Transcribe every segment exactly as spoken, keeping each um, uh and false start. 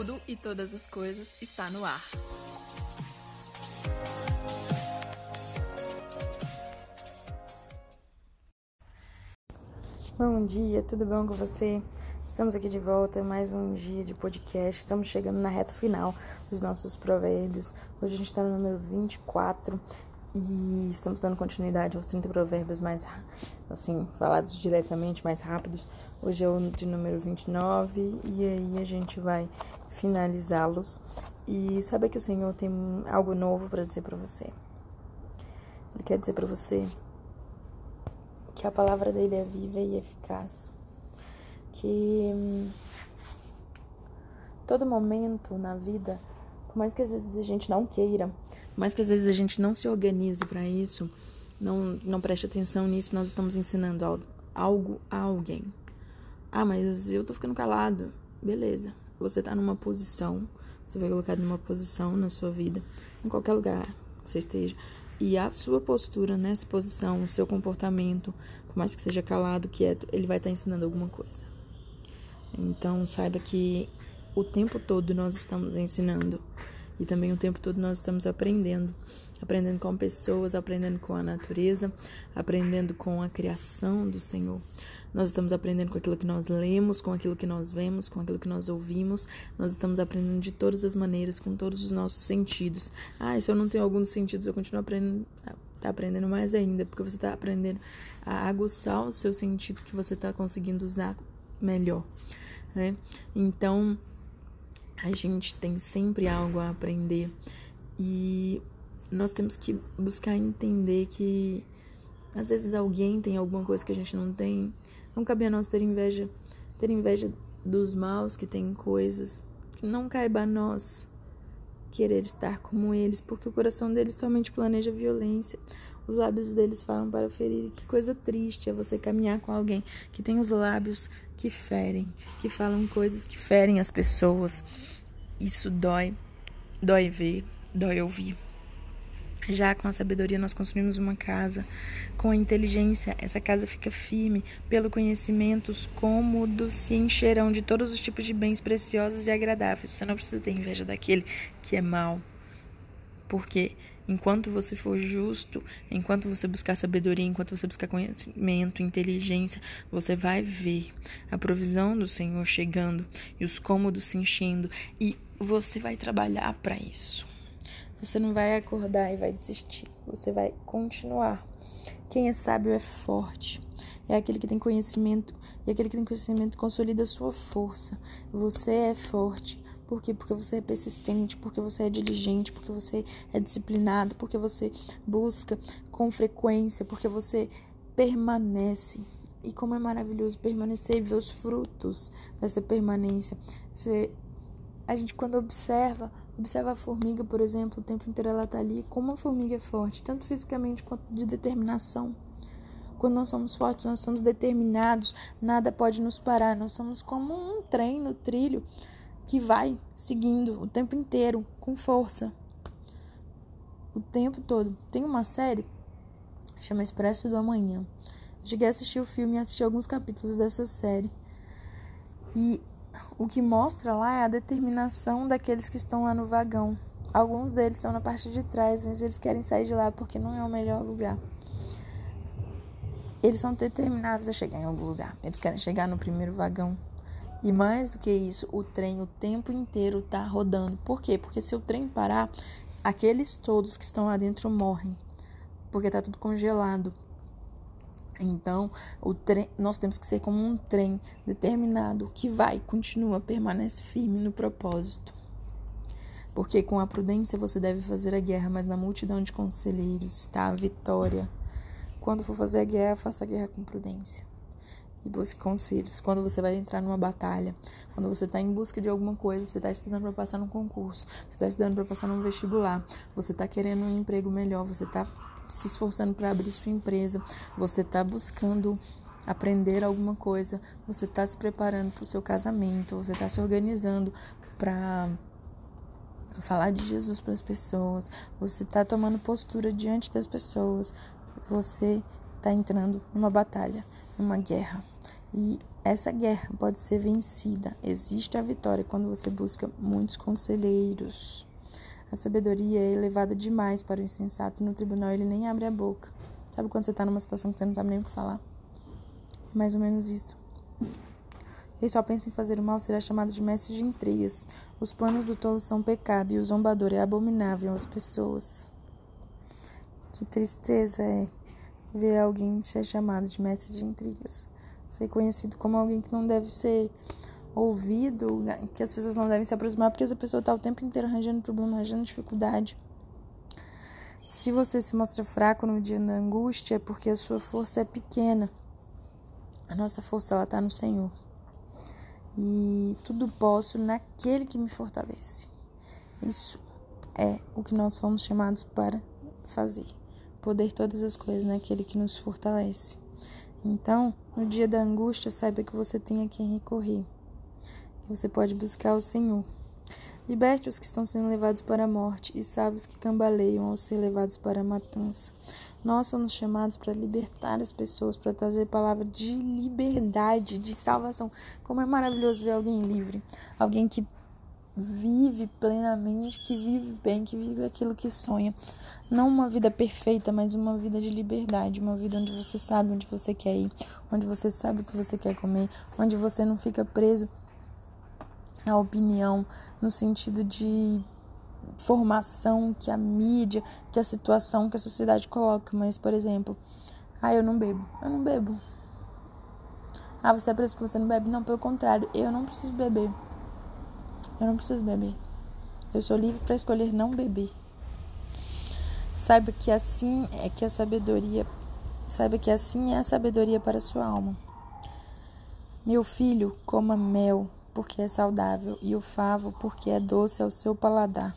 Tudo e todas as coisas está no ar. Bom dia, tudo bom com você? Estamos aqui de volta, mais um dia de podcast. Estamos chegando na reta final dos nossos provérbios. Hoje a gente está no número vinte e quatro e estamos dando continuidade aos trinta provérbios mais, assim, falados diretamente, mais rápidos. Hoje é o de número vinte e nove e aí a gente vai finalizá-los. E sabe que o Senhor tem algo novo para dizer para você. Ele quer dizer para você que a palavra dele é viva e eficaz. Que hum, todo momento na vida, por mais que às vezes a gente não queira, por mais que às vezes a gente não se organize para isso, não, não preste atenção nisso, nós estamos ensinando algo a alguém. Ah, mas eu tô ficando calado. Beleza, você tá numa posição, você vai colocar numa posição na sua vida, em qualquer lugar que você esteja. E a sua postura nessa posição, o seu comportamento, por mais que seja calado, quieto, ele vai estar ensinando alguma coisa. Então, saiba que o tempo todo nós estamos ensinando. E também o tempo todo nós estamos aprendendo. Aprendendo com pessoas, aprendendo com a natureza, aprendendo com a criação do Senhor. Nós estamos aprendendo com aquilo que nós lemos, com aquilo que nós vemos, com aquilo que nós ouvimos. Nós estamos aprendendo de todas as maneiras, com todos os nossos sentidos. Ah, e se eu não tenho alguns sentidos, eu continuo aprendendo... Tá aprendendo mais ainda, porque você tá aprendendo a aguçar o seu sentido que você tá conseguindo usar melhor, né? Então, a gente tem sempre algo a aprender e nós temos que buscar entender que às vezes alguém tem alguma coisa que a gente não tem. Não cabe a nós ter inveja, ter inveja dos maus que tem coisas, que não caiba a nós querer estar como eles, porque o coração deles somente planeja violência. Os lábios deles falam para ferir. Que coisa triste é você caminhar com alguém que tem os lábios que ferem, que falam coisas que ferem as pessoas. Isso dói, dói ver, dói ouvir. Já com a sabedoria nós construímos uma casa. Com a inteligência, essa casa fica firme. Pelo conhecimento, os cômodos se encherão de todos os tipos de bens preciosos e agradáveis. Você não precisa ter inveja daquele que é mau. Porque enquanto você for justo, enquanto você buscar sabedoria, enquanto você buscar conhecimento, inteligência, você vai ver a provisão do Senhor chegando e os cômodos se enchendo. E você vai trabalhar para isso. Você não vai acordar e vai desistir. Você vai continuar. Quem é sábio é forte. É aquele que tem conhecimento. E aquele que tem conhecimento consolida a sua força. Você é forte. Por quê? Porque você é persistente. Porque você é diligente. Porque você é disciplinado. Porque você busca com frequência. Porque você permanece. E como é maravilhoso permanecer e ver os frutos dessa permanência. Você... A gente, quando observa... Observa a formiga, por exemplo, o tempo inteiro ela está ali, como uma formiga é forte, tanto fisicamente quanto de determinação. Quando nós somos fortes, nós somos determinados, nada pode nos parar. Nós somos como um trem no trilho que vai seguindo o tempo inteiro, com força, o tempo todo. Tem uma série, chama Expresso do Amanhã. Eu cheguei a assistir o filme e assisti alguns capítulos dessa série. E... o que mostra lá é a determinação daqueles que estão lá no vagão. Alguns deles estão na parte de trás, mas eles querem sair de lá porque não é o melhor lugar. Eles são determinados a chegar em algum lugar. Eles querem chegar no primeiro vagão. E mais do que isso, o trem o tempo inteiro está rodando. Por quê? Porque se o trem parar, aqueles todos que estão lá dentro morrem. Porque está tudo congelado. Então, o trem, nós temos que ser como um trem determinado que vai, continua, permanece firme no propósito. Porque com a prudência você deve fazer a guerra, mas na multidão de conselheiros está a vitória. Quando for fazer a guerra, faça a guerra com prudência. E busque conselhos. Quando você vai entrar numa batalha, quando você está em busca de alguma coisa, você está estudando para passar num concurso, você está estudando para passar num vestibular, você está querendo um emprego melhor, você está... se esforçando para abrir sua empresa, você está buscando aprender alguma coisa, você está se preparando para o seu casamento, você está se organizando para falar de Jesus para as pessoas, você está tomando postura diante das pessoas, você está entrando numa batalha, numa guerra. E Essa guerra pode ser vencida. Existe a vitória quando você busca muitos conselheiros. A sabedoria é elevada demais para o insensato. E no tribunal ele nem abre a boca. Sabe quando você está numa situação que você não sabe nem o que falar? É mais ou menos isso. Quem só pensa em fazer o mal será chamado de mestre de intrigas. Os planos do tolo são pecado e o zombador é abominável às pessoas. Que tristeza é ver alguém ser chamado de mestre de intrigas. Ser conhecido como alguém que não deve ser ouvido, que as pessoas não devem se aproximar, porque essa pessoa está o tempo inteiro arranjando problema, arranjando dificuldade. Se você se mostra fraco no dia da angústia, é porque a sua força é pequena. A nossa força, ela está no Senhor. E tudo posso naquele que me fortalece. Isso é o que nós somos chamados para fazer. Poder todas as coisas naquele que nos fortalece. Então, no dia da angústia, saiba que você tem a quem recorrer. Você pode buscar o Senhor. Liberte os que estão sendo levados para a morte e salve os que cambaleiam ao ser levados para a matança. Nós somos chamados para libertar as pessoas, para trazer a palavra de liberdade, de salvação. Como é maravilhoso ver alguém livre, alguém que vive plenamente, que vive bem, que vive aquilo que sonha. Não uma vida perfeita, mas uma vida de liberdade, uma vida onde você sabe onde você quer ir, onde você sabe o que você quer comer, onde você não fica preso à opinião, no sentido de formação que a mídia, que a situação, que a sociedade coloca. Mas, por exemplo, ah, eu não bebo, eu não bebo. Ah, você é preso porque você não bebe? Não, pelo contrário, eu não preciso beber. Eu não preciso beber. Eu sou livre para escolher não beber. Saiba que assim é que a sabedoria, saiba que assim é a sabedoria para a sua alma. Meu filho, coma mel, porque é saudável, e o favo, porque é doce ao seu paladar.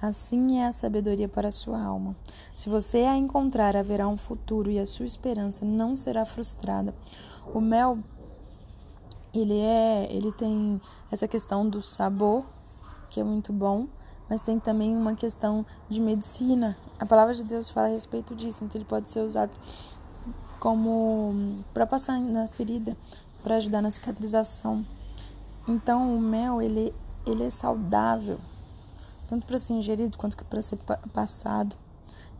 Assim é a sabedoria para a sua alma. Se você a encontrar, haverá um futuro e a sua esperança não será frustrada. O mel, Ele é, ele tem essa questão do sabor, que é muito bom, mas tem também uma questão de medicina. A palavra de Deus fala a respeito disso, então ele pode ser usado como para passar na ferida, para ajudar na cicatrização. Então o mel, ele, ele é saudável, tanto para ser ingerido quanto para ser passado.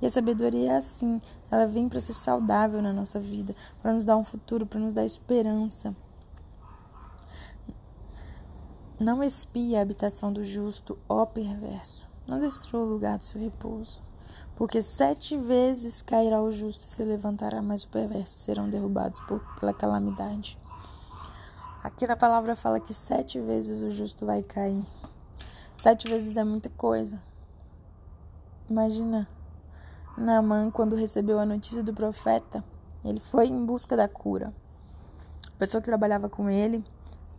E a sabedoria é assim, ela vem para ser saudável na nossa vida, para nos dar um futuro, para nos dar esperança. Não espie a habitação do justo, ó perverso. Não destrua o lugar do seu repouso. Porque sete vezes cairá o justo e se levantará, mas o perverso serão derrubados por, pela calamidade. Aqui na palavra fala que sete vezes o justo vai cair. Sete vezes é muita coisa. Imagina Naamã, quando recebeu a notícia do profeta, ele foi em busca da cura. A pessoa que trabalhava com ele,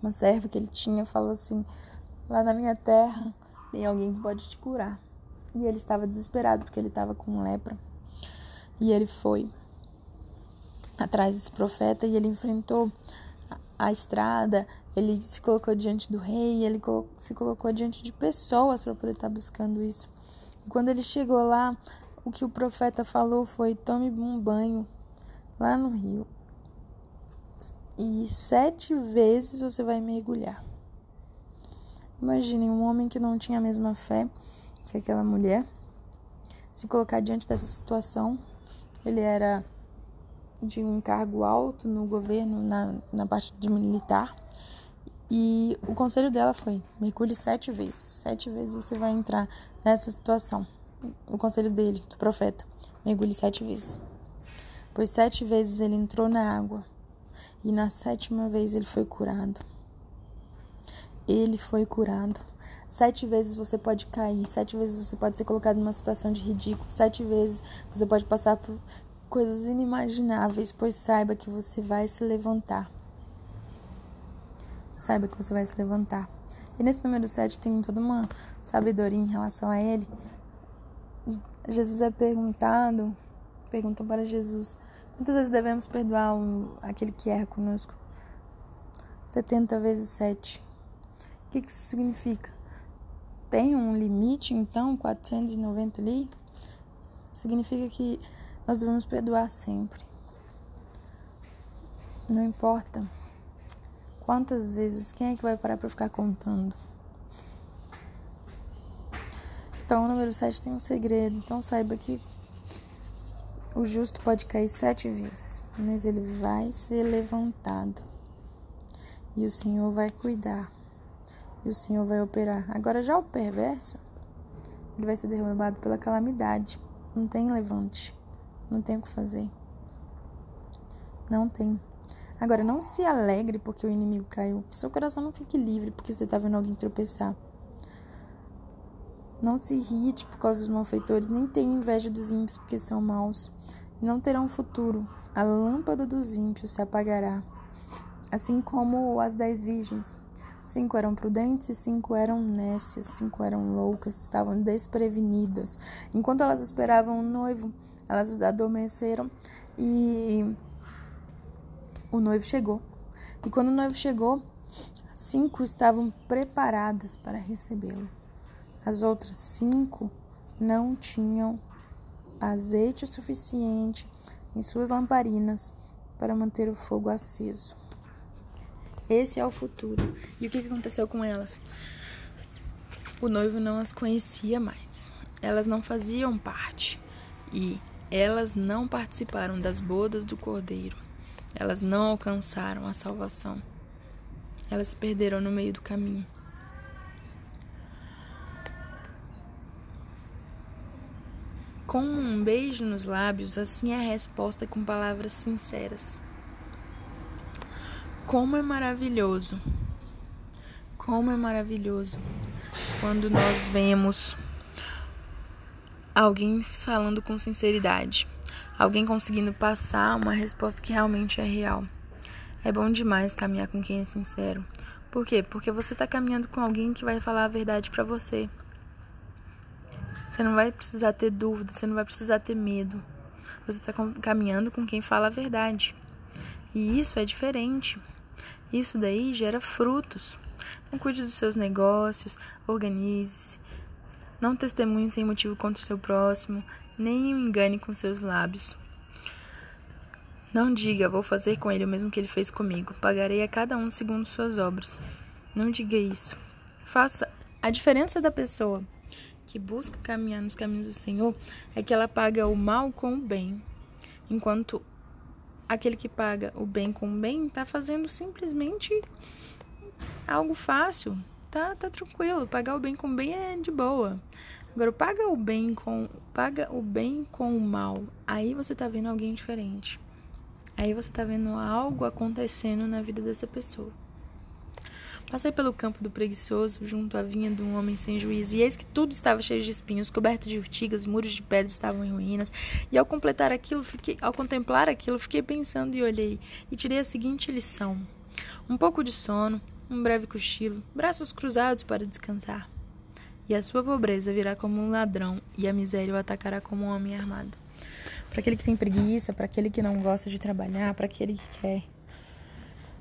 uma serva que ele tinha, falou assim: lá na minha terra tem alguém que pode te curar. E ele estava desesperado porque ele estava com lepra. E ele foi atrás desse profeta e ele enfrentou a estrada, ele se colocou diante do rei, ele se colocou diante de pessoas para poder estar buscando isso. E quando ele chegou lá, o que o profeta falou foi: tome um banho lá no rio. E sete vezes você vai mergulhar. Imaginem um homem que não tinha a mesma fé que aquela mulher se colocar diante dessa situação. Ele era de um cargo alto no governo, na, na parte de militar. E o conselho dela foi: mergulhe sete vezes. Sete vezes você vai entrar nessa situação. O conselho dele, do profeta: mergulhe sete vezes. Pois sete vezes ele entrou na água. E na sétima vez ele foi curado. Ele foi curado. Sete vezes você pode cair. Sete vezes você pode ser colocado numa situação de ridículo. Sete vezes você pode passar por coisas inimagináveis. Pois saiba que você vai se levantar. Saiba que você vai se levantar. E nesse número sete tem toda uma sabedoria em relação a ele. Jesus é perguntado. Perguntam para Jesus: quantas vezes devemos perdoar o, aquele que erra conosco? setenta vezes sete. O que, que isso significa? Tem um limite, então, quatrocentos e noventa ali? Significa que nós devemos perdoar sempre. Não importa Quantas vezes? Quem é que vai parar para ficar contando? Então, o número sete tem um segredo. Então, saiba que o justo pode cair sete vezes, mas ele vai ser levantado. E o Senhor vai cuidar. E o Senhor vai operar. Agora, já o perverso, ele vai ser derrubado pela calamidade. Não tem levante. Não tem o que fazer. Não tem. Agora, não se alegre porque o inimigo caiu. Seu coração não fique livre porque você está vendo alguém tropeçar. Não se irrite por causa dos malfeitores, nem tenha inveja dos ímpios porque são maus. Não terão futuro. A lâmpada dos ímpios se apagará. Assim como as dez virgens. Cinco eram prudentes e cinco eram nécias, cinco eram loucas, estavam desprevenidas. Enquanto elas esperavam o noivo, elas adormeceram e... o noivo chegou. E quando o noivo chegou, cinco estavam preparadas para recebê-lo. As outras cinco não tinham azeite suficiente em suas lamparinas para manter o fogo aceso. Esse é o futuro. E o que aconteceu com elas? O noivo não as conhecia mais. Elas não faziam parte. E elas não participaram das bodas do Cordeiro. Elas não alcançaram a salvação. Elas se perderam no meio do caminho. Com um beijo nos lábios, assim é a resposta com palavras sinceras. Como é maravilhoso, como é maravilhoso quando nós vemos alguém falando com sinceridade. Alguém conseguindo passar uma resposta que realmente é real. É bom demais caminhar com quem é sincero. Por quê? Porque você está caminhando com alguém que vai falar a verdade para você. Você não vai precisar ter dúvida, você não vai precisar ter medo. Você está caminhando com quem fala a verdade. E isso é diferente. Isso daí gera frutos. Então cuide dos seus negócios, organize-se. Não testemunhe sem motivo contra o seu próximo. Nem o engane com seus lábios. Não diga, vou fazer com ele o mesmo que ele fez comigo. Pagarei a cada um segundo suas obras. Não diga isso. Faça a diferença da pessoa que busca caminhar nos caminhos do Senhor é que ela paga o mal com o bem. Enquanto aquele que paga o bem com o bem está fazendo simplesmente algo fácil. Tá, tá tranquilo. Pagar o bem com o bem é de boa. Agora, paga o bem com, paga o bem com o mal. Aí você tá vendo alguém diferente. Aí você tá vendo algo acontecendo na vida dessa pessoa. Passei pelo campo do preguiçoso, junto à vinha de um homem sem juízo, e eis que tudo estava cheio de espinhos, coberto de urtigas, muros de pedra estavam em ruínas. E ao completar aquilo, fiquei, ao contemplar aquilo, fiquei pensando e olhei, e tirei a seguinte lição. Um pouco de sono, um breve cochilo, braços cruzados para descansar. E a sua pobreza virá como um ladrão, e a miséria o atacará como um homem armado. Para aquele que tem preguiça, para aquele que não gosta de trabalhar, para aquele que quer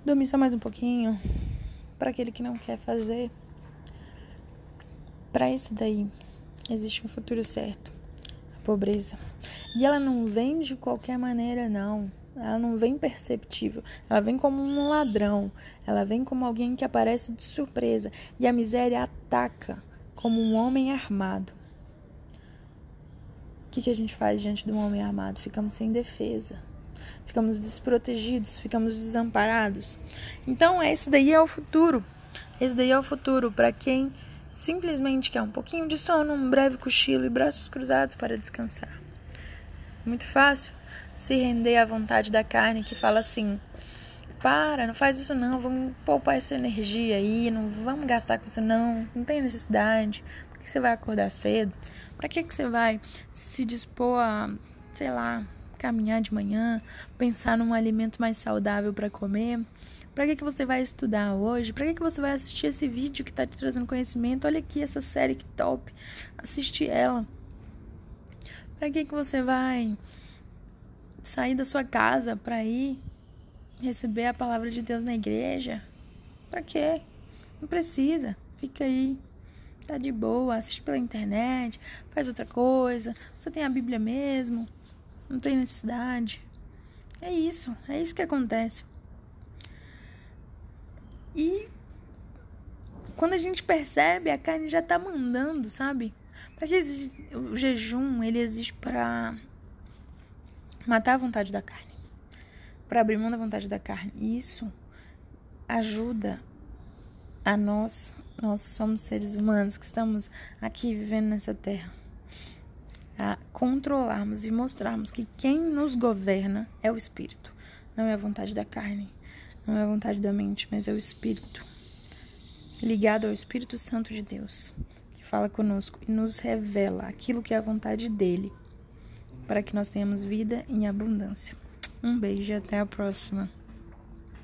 dormir só mais um pouquinho, para aquele que não quer fazer, para esse daí existe um futuro certo, a pobreza. E ela não vem de qualquer maneira, não. Ela não vem perceptível, ela vem como um ladrão, ela vem como alguém que aparece de surpresa, e a miséria ataca como um homem armado. O que, que a gente faz diante de um homem armado? Ficamos sem defesa, ficamos desprotegidos, ficamos desamparados. Então esse daí é o futuro, esse daí é o futuro para quem simplesmente quer um pouquinho de sono, um breve cochilo e braços cruzados para descansar. Muito fácil se render à vontade da carne que fala assim, para, não faz isso não, vamos poupar essa energia aí, não vamos gastar com isso não, não tem necessidade, por que você vai acordar cedo? Para que que você vai se dispor a, sei lá, caminhar de manhã, pensar num alimento mais saudável para comer? Para que que você vai estudar hoje? Para que que você vai assistir esse vídeo que está te trazendo conhecimento? Olha aqui essa série que top, assiste ela. Para que que você vai sair da sua casa para ir receber a palavra de Deus na igreja? Para quê? Não precisa. Fica aí. Tá de boa. Assiste pela internet. Faz outra coisa. Você tem a Bíblia mesmo. Não tem necessidade. É isso. É isso que acontece. E quando a gente percebe, a carne já tá mandando, sabe? Pra que existe, o jejum, ele existe pra matar a vontade da carne. Pra abrir mão da vontade da carne. E isso ajuda a nós, nós somos seres humanos que estamos aqui vivendo nessa terra, a controlarmos e mostrarmos que quem nos governa é o Espírito. Não é a vontade da carne, não é a vontade da mente, mas é o Espírito. Ligado ao Espírito Santo de Deus, que fala conosco e nos revela aquilo que é a vontade dele, para que nós tenhamos vida em abundância. Um beijo e até a próxima.